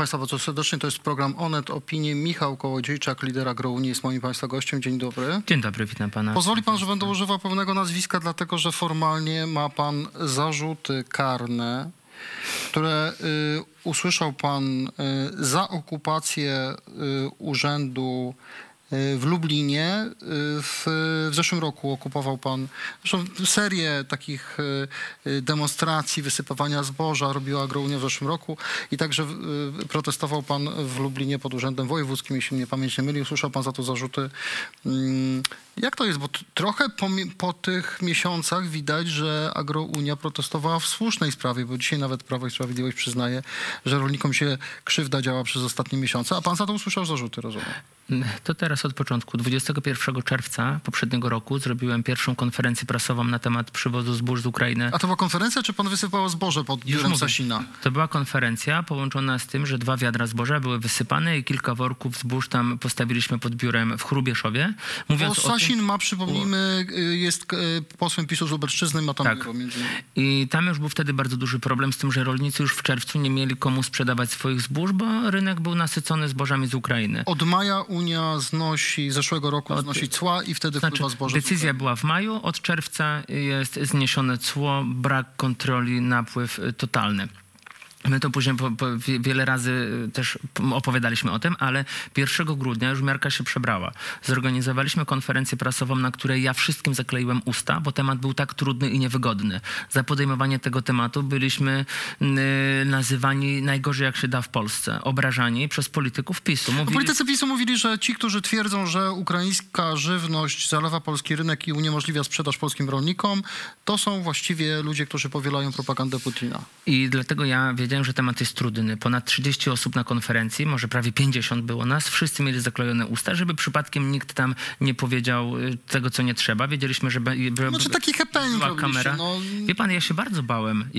Państwa bardzo serdecznie. To jest program Onet Opinie. Michał Kołodziejczak, lider Agrounii, jest moim Państwa gościem. Dzień dobry. Dzień dobry, witam Pana. Pozwoli Pan, że będę używał pewnego nazwiska, dlatego że formalnie ma Pan zarzuty karne, które usłyszał Pan za okupację urzędu w Lublinie. W zeszłym roku okupował Pan, zresztą serię takich demonstracji, wysypywania zboża robiła Agrounia w zeszłym roku i także protestował Pan w Lublinie pod urzędem wojewódzkim, jeśli mnie pamięć nie myli. Usłyszał Pan za to zarzuty. Jak to jest? Bo trochę po tych miesiącach widać, że Agrounia protestowała w słusznej sprawie, bo dzisiaj nawet Prawo i Sprawiedliwość przyznaje, że rolnikom się krzywda działa przez ostatnie miesiące, a Pan za to usłyszał zarzuty, rozumiem? To teraz od początku. 21 czerwca poprzedniego roku zrobiłem pierwszą konferencję prasową na temat przywozu zbóż z Ukrainy. A to była konferencja, czy Pan wysypał zboże pod biurem Sasina? To była konferencja połączona z tym, że 2 wiadra zboża były wysypane i kilka worków zbóż tam postawiliśmy pod biurem w Hrubieszowie. Mówiąc o Sasin tym, ma, przypomnijmy, jest posłem PiSu z Ubersczyzny, ma tam tak. I tam już był wtedy bardzo duży problem z tym, że rolnicy już w czerwcu nie mieli komu sprzedawać swoich zbóż, bo rynek był nasycony zbożami z Ukrainy. Od maja Unia znosi, zeszłego roku znosi cła i wtedy wpływa zboże. Decyzja była w maju, od czerwca jest zniesione cło, brak kontroli, napływ totalny. My to później wiele razy też opowiadaliśmy o tym, ale 1 grudnia już miarka się przebrała. Zorganizowaliśmy konferencję prasową, na której ja wszystkim zakleiłem usta, bo temat był tak trudny i niewygodny. Za podejmowanie tego tematu byliśmy nazywani najgorzej jak się da w Polsce, obrażani przez polityków PiSu. Politycy PiSu mówili, że ci, którzy twierdzą, że ukraińska żywność zalewa polski rynek i uniemożliwia sprzedaż polskim rolnikom, to są właściwie ludzie, którzy powielają propagandę Putina. I dlatego ja wiedziałem, że temat jest trudny. Ponad 30 osób na konferencji, może prawie 50 było nas. Wszyscy mieli zaklejone usta, żeby przypadkiem nikt tam nie powiedział tego, co nie trzeba. Wiedzieliśmy, że taki happening była kamera. Wie pan, ja się bardzo bałem.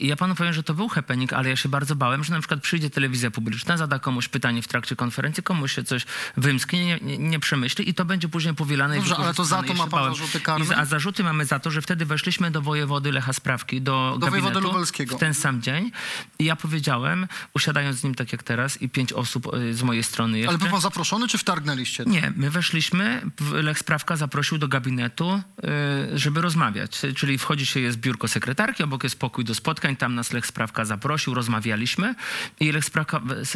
Ja panu powiem, że to był happening, ale ja się bardzo bałem, że na przykład przyjdzie telewizja publiczna, zada komuś pytanie w trakcie konferencji, komuś się coś wymsknie, nie przemyśli i to będzie później powielane. Dobrze, ale to za to ma pan zarzuty karne? A zarzuty mamy za to, że wtedy weszliśmy do wojewody Lecha Sprawki, do wojewody lubelskiego w ten sam dzień. I ja powiedziałem, usiadając z nim tak jak teraz i 5 osób z mojej strony jeszcze. Ale był pan zaproszony, czy wtargnęliście? Nie, my weszliśmy, Lech Sprawka zaprosił do gabinetu, żeby rozmawiać. Czyli wchodzi się, jest biurko sekretarki, obok jest pokój do spotkań, tam nas Lech Sprawka zaprosił, rozmawialiśmy i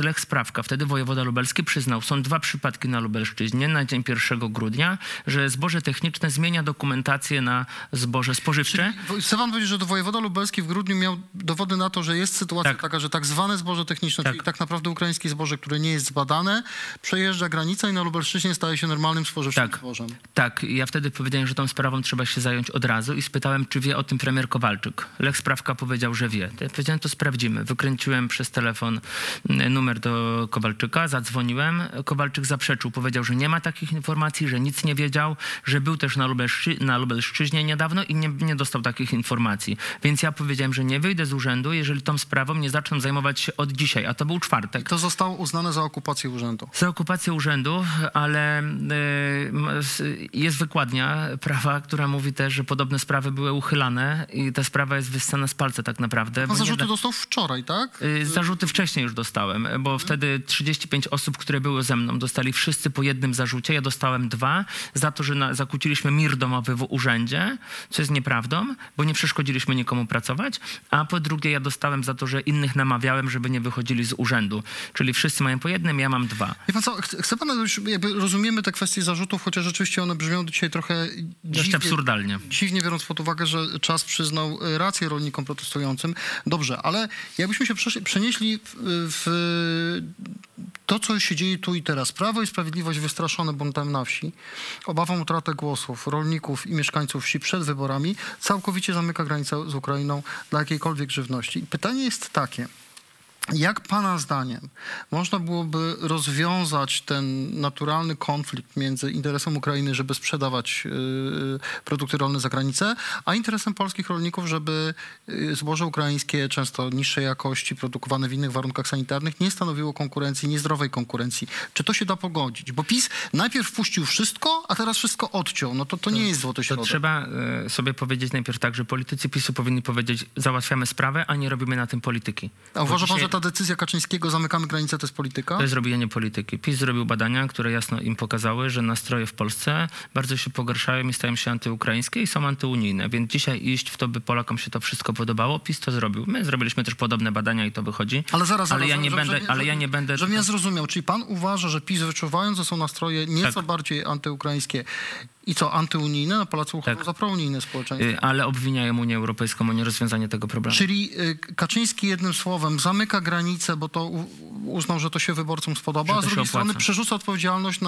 Lech Sprawka, wtedy wojewoda lubelski, przyznał, są 2 przypadki na Lubelszczyźnie na dzień 1 grudnia, że zboże techniczne zmienia dokumentację na zboże spożywcze. Czyli chcę wam powiedzieć, że wojewoda lubelski w grudniu miał dowody na to, że jest sytuacja taka, że tak zwane zboże techniczne, czyli tak naprawdę ukraińskie zboże, które nie jest zbadane, przejeżdża granicę i na Lubelszczyźnie staje się normalnym spożywczym zbożem. Tak, ja wtedy powiedziałem, że tą sprawą trzeba się zająć od razu i spytałem, czy wie o tym premier Kowalczyk. Lech Sprawka powiedział, że wie. Ja powiedziałem, to sprawdzimy. Wykręciłem przez telefon numer do Kowalczyka, zadzwoniłem. Kowalczyk zaprzeczył, powiedział, że nie ma takich informacji, że nic nie wiedział, że był też na Lubelszczyźnie niedawno i nie dostał takich informacji. Więc ja powiedziałem, że nie wyjdę z urzędu, jeżeli tą sprawą nie zaczną zajmować się od dzisiaj, a to był czwartek. I to zostało uznane za okupację urzędu. Za okupację urzędu, ale jest wykładnia prawa, która mówi też, że podobne sprawy były uchylane i ta sprawa jest wyssana z palca tak naprawdę. A zarzuty dostał wczoraj, tak? Zarzuty wcześniej już dostałem, bo wtedy 35 osób, które były ze mną, dostali wszyscy po jednym zarzucie. Ja dostałem 2 za to, że zakłóciliśmy mir domowy w urzędzie, co jest nieprawdą, bo nie przeszkodziliśmy nikomu pracować, a po drugie ja dostałem za to, że innych namawiałem, żeby nie wychodzili z urzędu. Czyli wszyscy mają po jednym, ja mam 2. Wie pan co, chcę pana, jakby rozumiemy te kwestie zarzutów, chociaż rzeczywiście one brzmią dzisiaj trochę dziwnie, absurdalnie. Dziwnie, biorąc pod uwagę, że czas przyznał rację rolnikom protestującym. Dobrze, ale jakbyśmy się przenieśli w to, co się dzieje tu i teraz. Prawo i Sprawiedliwość wystraszone buntem na wsi, obawą utraty głosów rolników i mieszkańców wsi przed wyborami, całkowicie zamyka granicę z Ukrainą dla jakiejkolwiek żywności. Pytanie jest takie, jak pana zdaniem można byłoby rozwiązać ten naturalny konflikt między interesem Ukrainy, żeby sprzedawać produkty rolne za granicę, a interesem polskich rolników, żeby zboże ukraińskie, często niższej jakości, produkowane w innych warunkach sanitarnych, nie stanowiło konkurencji, niezdrowej konkurencji. Czy to się da pogodzić? Bo PiS najpierw puścił wszystko, a teraz wszystko odciął. No to nie jest złoty środek. To trzeba sobie powiedzieć najpierw tak, że politycy PiSu powinni powiedzieć, załatwiamy sprawę, a nie robimy na tym polityki. A uważa pan, że ta ta decyzja Kaczyńskiego, zamykamy granicę, to jest polityka? To jest robienie polityki. PiS zrobił badania, które jasno im pokazały, że nastroje w Polsce bardzo się pogarszają i stają się antyukraińskie i są antyunijne. Więc dzisiaj iść w to, by Polakom się to wszystko podobało, PiS to zrobił. My zrobiliśmy też podobne badania i to wychodzi. Ale zaraz, ja nie będę... Żebym ja zrozumiał, czyli pan uważa, że PiS wyczuwając, że są nastroje nieco bardziej antyukraińskie, i co, antyunijne? A Polacy uchodzą za prounijne społeczeństwo. Ale obwiniają Unię Europejską o nierozwiązanie tego problemu. Czyli Kaczyński jednym słowem zamyka granicę, bo to uznał, że to się wyborcom spodoba, a z drugiej strony przerzuca odpowiedzialność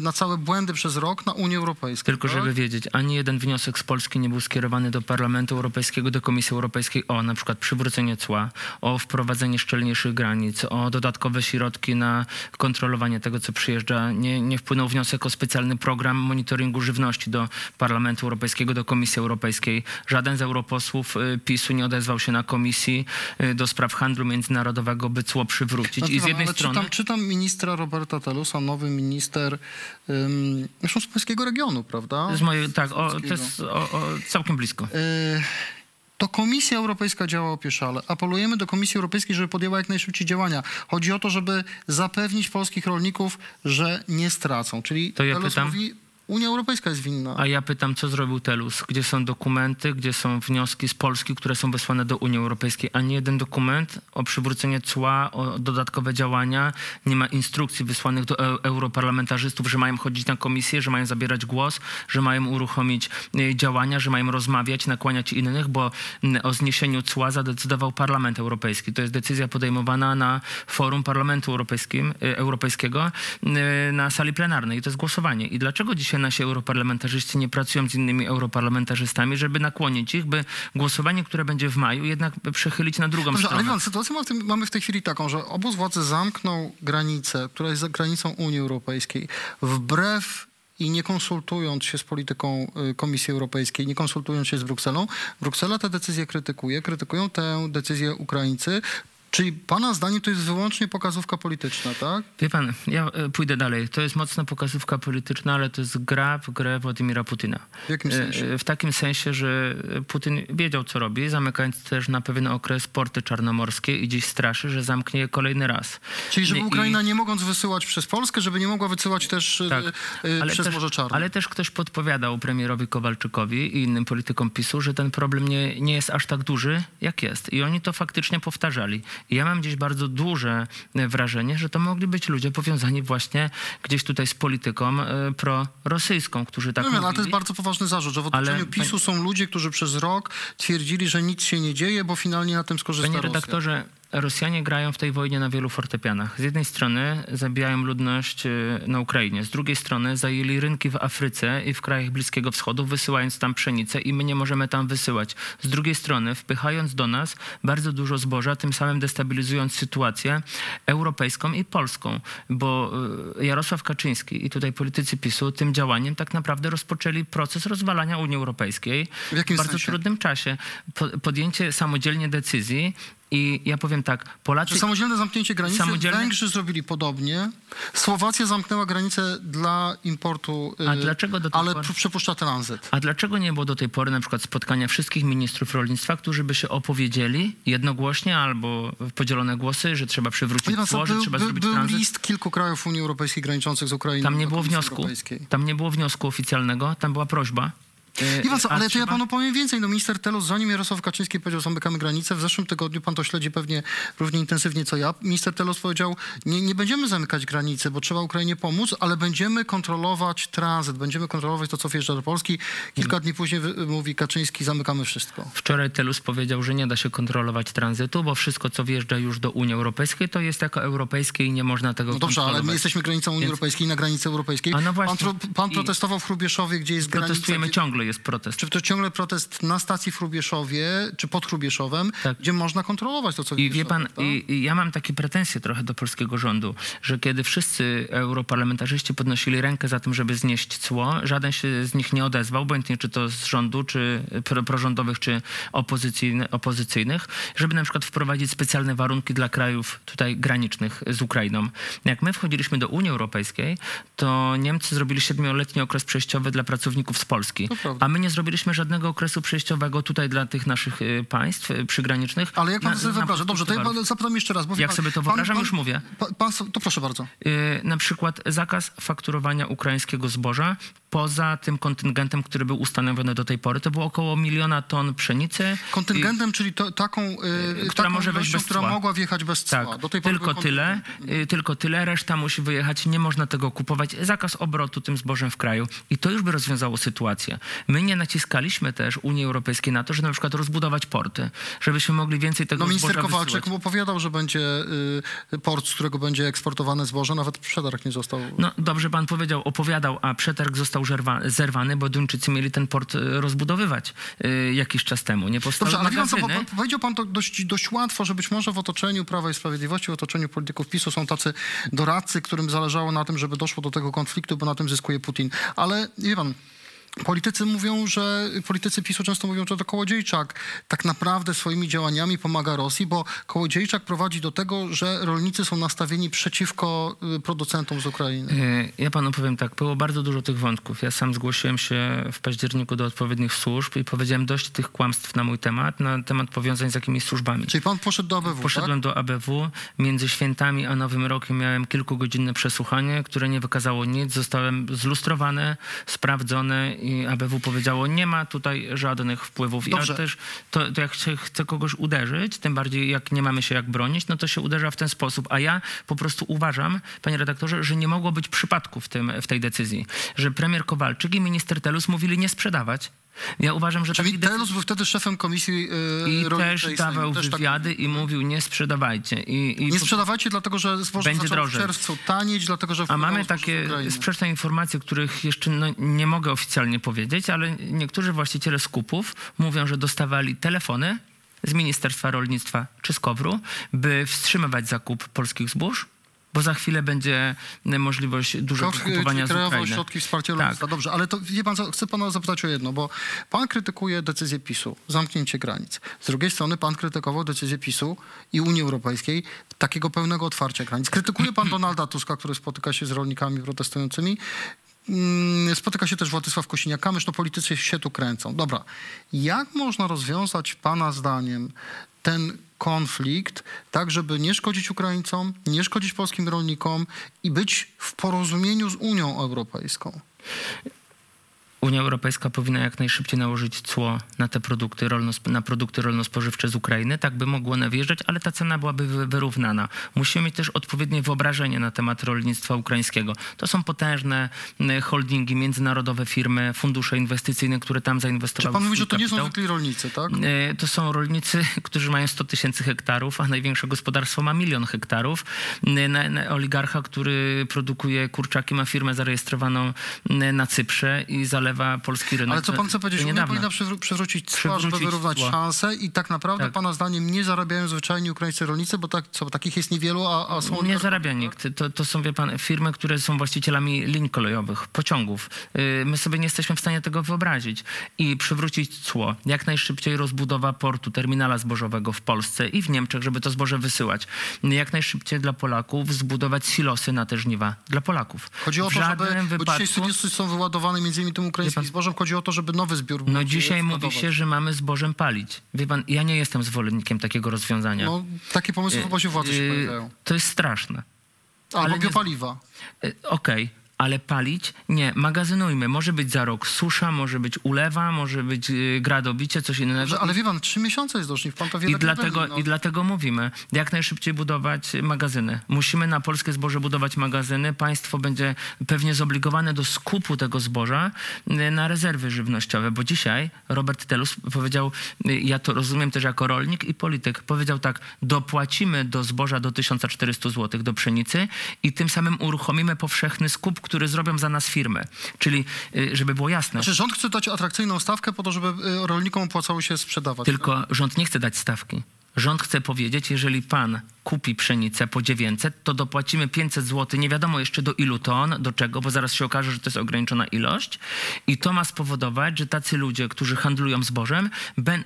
na całe błędy przez rok na Unię Europejską. Tylko żeby wiedzieć, ani jeden wniosek z Polski nie był skierowany do Parlamentu Europejskiego, do Komisji Europejskiej o na przykład przywrócenie cła, o wprowadzenie szczelniejszych granic, o dodatkowe środki na kontrolowanie tego, co przyjeżdża. Nie wpłynął wniosek o specjalny program monitoringu żywności do Parlamentu Europejskiego, do Komisji Europejskiej. Żaden z europosłów PiS-u nie odezwał się na Komisji do spraw handlu międzynarodowego, by cło przywrócić. Znaczy, i z jednej strony... Czytam ministra Roberta Telusa, nowy minister z polskiego regionu, prawda? Całkiem blisko. To Komisja Europejska działa opieszale. Apelujemy do Komisji Europejskiej, żeby podjęła jak najszybciej działania. Chodzi o to, żeby zapewnić polskich rolników, że nie stracą. Czyli to ja pytam. Unia Europejska jest winna. A ja pytam, co zrobił Telus? Gdzie są dokumenty, gdzie są wnioski z Polski, które są wysłane do Unii Europejskiej? Ani jeden dokument o przywrócenie cła, o dodatkowe działania. Nie ma instrukcji wysłanych do europarlamentarzystów, że mają chodzić na komisję, że mają zabierać głos, że mają uruchomić działania, że mają rozmawiać, nakłaniać innych, bo o zniesieniu cła zadecydował Parlament Europejski. To jest decyzja podejmowana na forum Parlamentu Europejskiego, na sali plenarnej. I to jest głosowanie. I dlaczego dzisiaj nasi europarlamentarzyści nie pracują z innymi europarlamentarzystami, żeby nakłonić ich, by głosowanie, które będzie w maju, jednak przechylić na drugą stronę. Ale Iwan, sytuację mamy w tej chwili taką, że obóz władzy zamknął granicę, która jest za granicą Unii Europejskiej, wbrew i nie konsultując się z polityką Komisji Europejskiej, nie konsultując się z Brukselą. Bruksela tę decyzję krytykują tę decyzję Ukraińcy. Czyli pana zdaniem to jest wyłącznie pokazówka polityczna, tak? Wie pan, ja pójdę dalej. To jest mocna pokazówka polityczna, ale to jest gra w grę Władimira Putina. W jakim sensie? W takim sensie, że Putin wiedział, co robi, zamykając też na pewien okres porty czarnomorskie i dziś straszy, że zamknie je kolejny raz. Czyli żeby Ukraina nie mogąc wysyłać przez Polskę, żeby nie mogła wysyłać też przez Morze Czarne. Ale też ktoś podpowiadał premierowi Kowalczykowi i innym politykom PiS-u, że ten problem nie jest aż tak duży, jak jest. I oni to faktycznie powtarzali. Ja mam dziś bardzo duże wrażenie, że to mogli być ludzie powiązani właśnie gdzieś tutaj z polityką prorosyjską, którzy tak mówili. Ale to jest bardzo poważny zarzut, że w otoczeniu PiS-u są ludzie, którzy przez rok twierdzili, że nic się nie dzieje, bo finalnie na tym skorzysta Rosja. Panie redaktorze, Rosjanie grają w tej wojnie na wielu fortepianach. Z jednej strony zabijają ludność na Ukrainie, z drugiej strony zajęli rynki w Afryce i w krajach Bliskiego Wschodu, wysyłając tam pszenicę i my nie możemy tam wysyłać. Z drugiej strony wpychając do nas bardzo dużo zboża, tym samym destabilizując sytuację europejską i polską, bo Jarosław Kaczyński i tutaj politycy PiS-u tym działaniem tak naprawdę rozpoczęli proces rozwalania Unii Europejskiej w jakim bardzo sensie? Trudnym czasie. Podjęcie samodzielnie decyzji. I ja powiem tak, Polacy... Samodzielne zamknięcie granicy, Węgrzy zrobili podobnie. Słowacja zamknęła granicę dla importu, ale przepuszcza tranzyt. A dlaczego nie było do tej pory na przykład spotkania wszystkich ministrów rolnictwa, którzy by się opowiedzieli jednogłośnie albo podzielone głosy, że trzeba przywrócić cło, że trzeba zrobić tranzyt? Był list kilku krajów Unii Europejskiej graniczących z Ukrainą. Tam nie było wniosku. Tam nie było wniosku oficjalnego, tam była prośba. To ja panu powiem więcej. Minister Telus, zanim Jarosław Kaczyński powiedział, zamykamy granicę, w zeszłym tygodniu, pan to śledzi pewnie równie intensywnie co ja, minister Telus powiedział, nie będziemy zamykać granicy, bo trzeba Ukrainie pomóc, ale będziemy kontrolować tranzyt, będziemy kontrolować to, co wjeżdża do Polski. Kilka dni później mówi Kaczyński, zamykamy wszystko. Wczoraj Telus powiedział, że nie da się kontrolować tranzytu, bo wszystko, co wjeżdża już do Unii Europejskiej, to jest jako europejskie i nie można tego kontrolować. Ale my jesteśmy granicą Unii Europejskiej, na granicy europejskiej. Pan protestował w Hrubieszowie, gdzie jest granica. Protestujemy ciągle. Jest protest. Czy to ciągle protest na stacji w Hrubieszowie, czy pod Hrubieszowem, gdzie można kontrolować to, co widzimy. I wie pan, ja mam takie pretensje trochę do polskiego rządu, że kiedy wszyscy europarlamentarzyści podnosili rękę za tym, żeby znieść cło, żaden się z nich nie odezwał, obojętnie czy to z rządu, czy prorządowych, czy opozycyjnych, żeby na przykład wprowadzić specjalne warunki dla krajów tutaj granicznych z Ukrainą. Jak my wchodziliśmy do Unii Europejskiej, to Niemcy zrobili 7-letni okres przejściowy dla pracowników z Polski. prawda. A my nie zrobiliśmy żadnego okresu przejściowego tutaj dla tych naszych państw przygranicznych. Ale jak pan sobie wyobraża? Dobrze, to ja pan zapytam jeszcze raz. Bo jak pan, sobie to wyobrażam, już mówię. Pan, to proszę bardzo. Na przykład zakaz fakturowania ukraińskiego zboża poza tym kontyngentem, który był ustanowiony do tej pory. To było około 1 000 000 ton pszenicy. Kontyngentem, czyli taką, która mogła wjechać bez cła. Tak, do tej pory tylko tyle. Reszta musi wyjechać. Nie można tego kupować. Zakaz obrotu tym zbożem w kraju. I to już by rozwiązało sytuację. My nie naciskaliśmy też Unii Europejskiej na to, żeby na przykład rozbudować porty, żebyśmy mogli więcej tego zboża wysyłać. Minister Kowalczyk opowiadał, że będzie port, z którego będzie eksportowane zboże. Nawet przetarg nie został. No dobrze pan powiedział, opowiadał, a przetarg został zerwany, bo Duńczycy mieli ten port rozbudowywać jakiś czas temu. Nie powstały magazyny. Dobrze, ale powiedział pan to dość łatwo, że być może w otoczeniu Prawa i Sprawiedliwości, w otoczeniu polityków PiSu są tacy doradcy, którym zależało na tym, żeby doszło do tego konfliktu, bo na tym zyskuje Putin. Ale wie pan, politycy PiSu często mówią, że to Kołodziejczak tak naprawdę swoimi działaniami pomaga Rosji, bo Kołodziejczak prowadzi do tego, że rolnicy są nastawieni przeciwko producentom z Ukrainy. Ja panu powiem tak, było bardzo dużo tych wątków. Ja sam zgłosiłem się w październiku do odpowiednich służb i powiedziałem dość tych kłamstw na temat powiązań z jakimiś służbami. Czyli pan poszedł do ABW, Poszedłem do ABW. Między świętami a Nowym Rokiem miałem kilkugodzinne przesłuchanie, które nie wykazało nic. Zostałem zlustrowany, sprawdzony i ABW powiedziało, nie ma tutaj żadnych wpływów. Dobrze. Ja też, to jak się chce kogoś uderzyć, tym bardziej jak nie mamy się jak bronić, no to się uderza w ten sposób. A ja po prostu uważam, panie redaktorze, że nie mogło być przypadku w tej decyzji, że premier Kowalczyk i minister Telus mówili nie sprzedawać. Ja uważam, że... Czyli Telus był wtedy szefem Komisji Europejskiej. I też dawał wywiady i mówił, nie sprzedawajcie. Nie sprzedawajcie, dlatego że zboże zaczęło w czerwcu tanieć, dlatego że... A mamy takie sprzeczne informacje, których jeszcze nie mogę oficjalnie powiedzieć, ale niektórzy właściciele skupów mówią, że dostawali telefony z Ministerstwa Rolnictwa czy z KOWR-u, by wstrzymywać zakup polskich zbóż, bo za chwilę będzie możliwość dużego kupowania z Ukrainy. Środki wsparcia rolnictwa. Dobrze, ale to wie pan, chcę pana zapytać o jedno, bo pan krytykuje decyzję PiSu, zamknięcie granic. Z drugiej strony pan krytykował decyzję PiSu i Unii Europejskiej takiego pełnego otwarcia granic. Krytykuje pan Donalda Tuska, który spotyka się z rolnikami protestującymi. Spotyka się też Władysław Kosiniak-Kamysz, no politycy się tu kręcą. Dobra, jak można rozwiązać pana zdaniem ten konflikt, tak żeby nie szkodzić Ukraińcom, nie szkodzić polskim rolnikom i być w porozumieniu z Unią Europejską? Unia Europejska powinna jak najszybciej nałożyć cło na te produkty rolno-spożywcze z Ukrainy, tak by mogło one wjeżdżać, ale ta cena byłaby wyrównana. Musimy mieć też odpowiednie wyobrażenie na temat rolnictwa ukraińskiego. To są potężne holdingi, międzynarodowe firmy, fundusze inwestycyjne, które tam zainwestowały. Czy pan mówi, że to nie są zwykli rolnicy, tak? To są rolnicy, którzy mają 100 000 hektarów, a największe gospodarstwo ma 1 000 000 hektarów. Oligarcha, który produkuje kurczaki, ma firmę zarejestrowaną na Cyprze i zalewa polski rynek. Ale co pan chce powiedzieć? Unia powinna przywrócić cła, żeby wyrównać szanse i tak naprawdę pana zdaniem nie zarabiają zwyczajni ukraińscy rolnicy, bo takich jest niewielu, a są... Nie zarabia nikt. To są, wie pan, firmy, które są właścicielami linii kolejowych, pociągów. My sobie nie jesteśmy w stanie tego wyobrazić. I przywrócić cło. Jak najszybciej rozbudowa portu, terminala zbożowego w Polsce i w Niemczech, żeby to zboże wysyłać. Jak najszybciej dla Polaków zbudować silosy na te żniwa. Dla Polaków. Chodzi o to, bo dzisiaj silosy są wyładowane między innymi tym ukraińskim zbożem, chodzi o to, żeby nowy zbiór... No dzisiaj mówi się, że mamy zbożem palić. Wie pan, ja nie jestem zwolennikiem takiego rozwiązania. No, takie pomysły chyba się władze się pojawiają. To jest straszne. Albo biopaliwa. Okej. Ale palić? Nie, magazynujmy. Może być za rok susza, może być ulewa, może być gradobicie, coś innego. Ale wie pan, 3 miesiące jest rocznik. Pan to wie, dlatego mówimy, jak najszybciej budować magazyny. Musimy na polskie zboże budować magazyny. Państwo będzie pewnie zobligowane do skupu tego zboża na rezerwy żywnościowe, bo dzisiaj Robert Telus powiedział, ja to rozumiem też jako rolnik i polityk, powiedział tak, dopłacimy do zboża do 1400 zł, do pszenicy i tym samym uruchomimy powszechny skup, które zrobią za nas firmy. Czyli, żeby było jasne... Znaczy rząd chce dać atrakcyjną stawkę po to, żeby rolnikom opłacało się sprzedawać. Tylko rząd nie chce dać stawki. Rząd chce powiedzieć, jeżeli pan kupi pszenicę po 900, to dopłacimy 500 zł, nie wiadomo jeszcze do ilu ton, do czego, bo zaraz się okaże, że to jest ograniczona ilość. I to ma spowodować, że tacy ludzie, którzy handlują zbożem,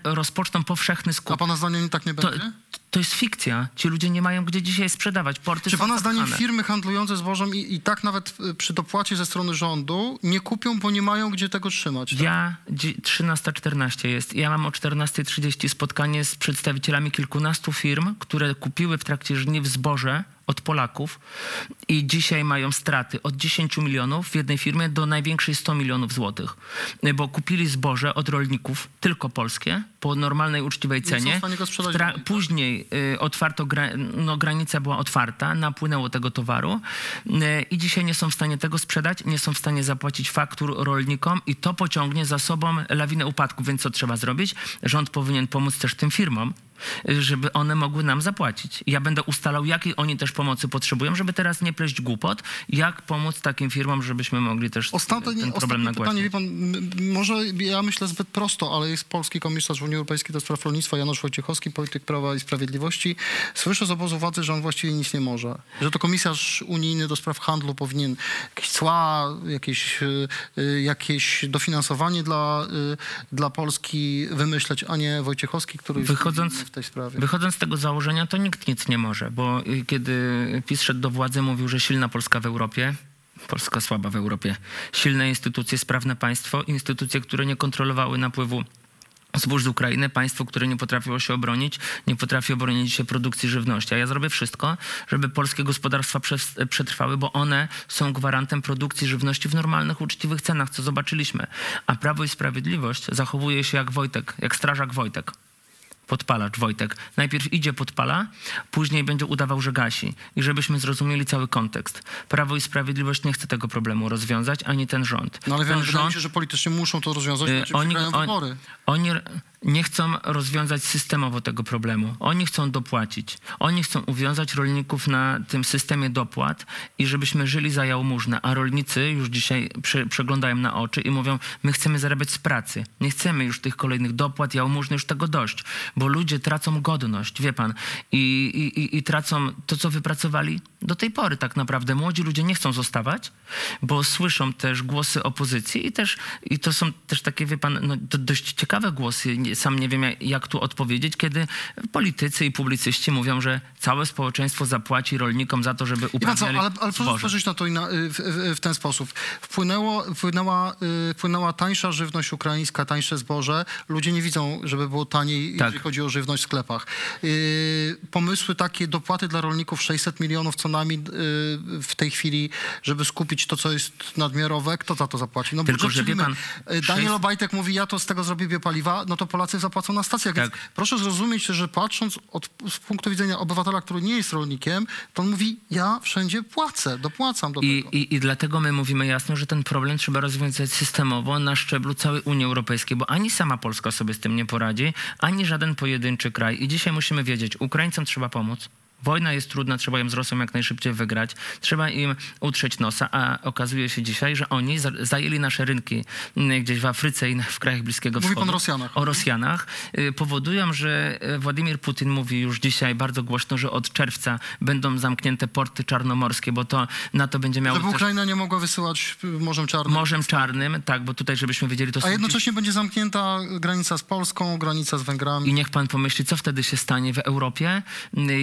rozpoczną powszechny skup. A pana zdaniem tak nie będzie? To jest fikcja. Ci ludzie nie mają gdzie dzisiaj sprzedawać. Porty Czy pana zdaniem firmy handlujące zbożem i tak nawet przy dopłacie ze strony rządu nie kupią, bo nie mają gdzie tego trzymać? Tak? Ja 13:14 jest. Ja mam o 14:30 spotkanie z przedstawicielami kilkunastu firm, które kupiły w trakcie żniw zboże od Polaków i dzisiaj mają straty od 10 milionów w jednej firmie do największej 100 milionów złotych, bo kupili zboże od rolników, tylko polskie, po normalnej, uczciwej cenie. Później otwarto, granica była otwarta, napłynęło tego towaru i dzisiaj nie są w stanie tego sprzedać, nie są w stanie zapłacić faktur rolnikom i to pociągnie za sobą lawinę upadków, więc co trzeba zrobić? Rząd powinien pomóc też tym firmom, żeby one mogły nam zapłacić. Ja będę ustalał, jakiej oni też pomocy potrzebują, żeby teraz nie pleść głupot, jak pomóc takim firmom, żebyśmy mogli też ten problem nagłaśnić. Wie pan, może ja myślę zbyt prosto, ale jest polski komisarz Unii Europejskiej do spraw rolnictwa Janusz Wojciechowski, polityk Prawa i Sprawiedliwości. Słyszę z obozu władzy, że on właściwie nic nie może. Że to komisarz unijny do spraw handlu powinien jakieś cła, jakieś dofinansowanie dla Polski wymyśleć, a nie Wojciechowski, który... Wychodząc z tego założenia, to nikt nic nie może, bo kiedy PiS szedł do władzy, mówił, że silna Polska w Europie, Polska słaba w Europie, silne instytucje, sprawne państwo, instytucje, które nie kontrolowały napływu zbóż z Ukrainy, państwo, które nie potrafiło się obronić, nie potrafi obronić się produkcji żywności. A ja zrobię wszystko, żeby polskie gospodarstwa przetrwały, bo one są gwarantem produkcji żywności w normalnych, uczciwych cenach, co zobaczyliśmy. A Prawo i Sprawiedliwość zachowuje się jak Wojtek, jak strażak Wojtek. Podpalacz Wojtek. Najpierw idzie, podpala, później będzie udawał, że gasi. I żebyśmy zrozumieli cały kontekst. Prawo i Sprawiedliwość nie chce tego problemu rozwiązać, ani ten rząd. No ale wydaje mi się, że politycznie muszą to rozwiązać, bo wybory. Oni nie chcą rozwiązać systemowo tego problemu. Oni chcą dopłacić. Oni chcą uwiązać rolników na tym systemie dopłat i żebyśmy żyli za jałmużnę. A rolnicy już dzisiaj przeglądają na oczy i mówią, my chcemy zarabiać z pracy. Nie chcemy już tych kolejnych dopłat, jałmużny, już tego dość. Bo ludzie tracą godność, wie pan, i tracą to, co wypracowali do tej pory tak naprawdę. Młodzi ludzie nie chcą zostawać, bo słyszą też głosy opozycji i to są też takie, wie pan, no, dość ciekawe głosy. Sam nie wiem, jak tu odpowiedzieć, kiedy politycy i publicyści mówią, że całe społeczeństwo zapłaci rolnikom za to, żeby uprawiali ale proszę spojrzeć na to w ten sposób. Wpłynęła tańsza żywność ukraińska, tańsze zboże. Ludzie nie widzą, żeby było taniej, tak, jeżeli chodzi o żywność w sklepach. Pomysły takie, dopłaty dla rolników 600 milionów co najmniej w tej chwili, żeby skupić to, co jest nadmiarowe. Kto za to zapłaci? No, tylko, że wie pan, Daniel Obajtek mówi, ja to z tego zrobię biopaliwa, no to Polacy zapłacą na stacjach. Tak. Więc proszę zrozumieć, że patrząc z punktu widzenia obywatela, który nie jest rolnikiem, to on mówi, ja wszędzie płacę, dopłacam do tego. I dlatego my mówimy jasno, że ten problem trzeba rozwiązać systemowo na szczeblu całej Unii Europejskiej, bo ani sama Polska sobie z tym nie poradzi, ani żaden pojedynczy kraj. I dzisiaj musimy wiedzieć, Ukraińcom trzeba pomóc. Wojna jest trudna, trzeba ją z Rosją jak najszybciej wygrać, trzeba im utrzeć nosa, a okazuje się dzisiaj, że oni zajęli nasze rynki gdzieś w Afryce i w krajach Bliskiego Wschodu. Mówi pan o Rosjanach. Powodują, że Władimir Putin mówi już dzisiaj bardzo głośno, że od czerwca będą zamknięte porty czarnomorskie, bo to na to będzie miało... Żeby Ukraina nie mogła wysyłać Morzem Czarnym. Morzem Czarnym, tak, bo tutaj żebyśmy wiedzieli... A jednocześnie będzie zamknięta granica z Polską, granica z Węgrami. I niech pan pomyśli, co wtedy się stanie w Europie,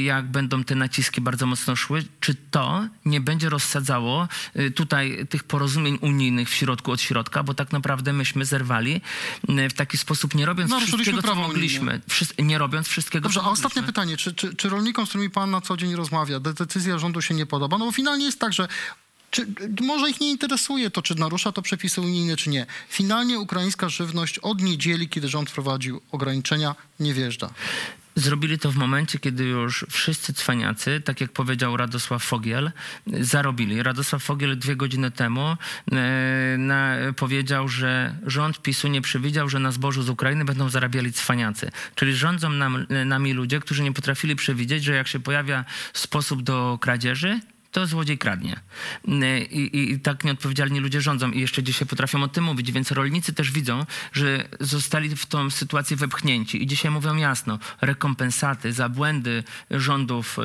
jak będą te naciski bardzo mocno szły, czy to nie będzie rozsadzało tutaj tych porozumień unijnych w środku od środka, bo tak naprawdę myśmy zerwali w taki sposób, nie robiąc wszystkiego, co mogliśmy. Dobrze, a ostatnie pytanie, czy rolnikom, z którymi pan na co dzień rozmawia, decyzja rządu się nie podoba? No bo finalnie jest tak, że może ich nie interesuje to, czy narusza to przepisy unijne, czy nie. Finalnie ukraińska żywność od niedzieli, kiedy rząd wprowadził ograniczenia, nie wjeżdża. Zrobili to w momencie, kiedy już wszyscy cwaniacy, tak jak powiedział Radosław Fogiel, zarobili. Radosław Fogiel 2 godziny temu powiedział, że rząd PiS-u nie przewidział, że na zbożu z Ukrainy będą zarabiali cwaniacy. Czyli rządzą nami ludzie, którzy nie potrafili przewidzieć, że jak się pojawia sposób do kradzieży, to złodziej kradnie. I tak nieodpowiedzialni ludzie rządzą i jeszcze dzisiaj potrafią o tym mówić, więc rolnicy też widzą, że zostali w tą sytuację wepchnięci i dzisiaj mówią jasno, rekompensaty za błędy rządów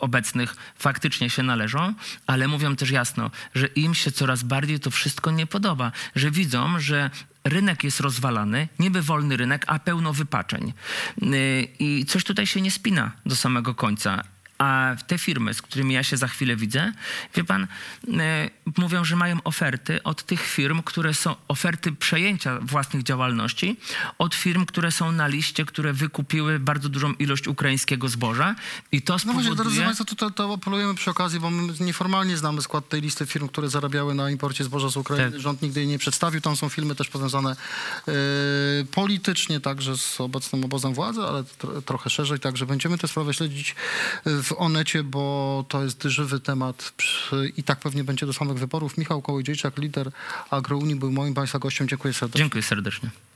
obecnych faktycznie się należą, ale mówią też jasno, że im się coraz bardziej to wszystko nie podoba, że widzą, że rynek jest rozwalany, niby wolny rynek, a pełno wypaczeń. I coś tutaj się nie spina do samego końca. A te firmy, z którymi ja się za chwilę widzę, wie pan, mówią, że mają oferty od tych firm, które są oferty przejęcia własnych działalności, od firm, które są na liście, które wykupiły bardzo dużą ilość ukraińskiego zboża i to spowoduje... No, drodzy Państwo, to apelujemy przy okazji, bo my nieformalnie znamy skład tej listy firm, które zarabiały na imporcie zboża z Ukrainy. Tak. Rząd nigdy jej nie przedstawił. Tam są firmy też powiązane politycznie także z obecnym obozem władzy, ale trochę szerzej, także będziemy tę sprawę śledzić w Onecie, bo to jest żywy temat i tak pewnie będzie do samych wyborów. Michał Kołodziejczak, lider Agrounii, był moim Państwa gościem. Dziękuję serdecznie. Dziękuję serdecznie.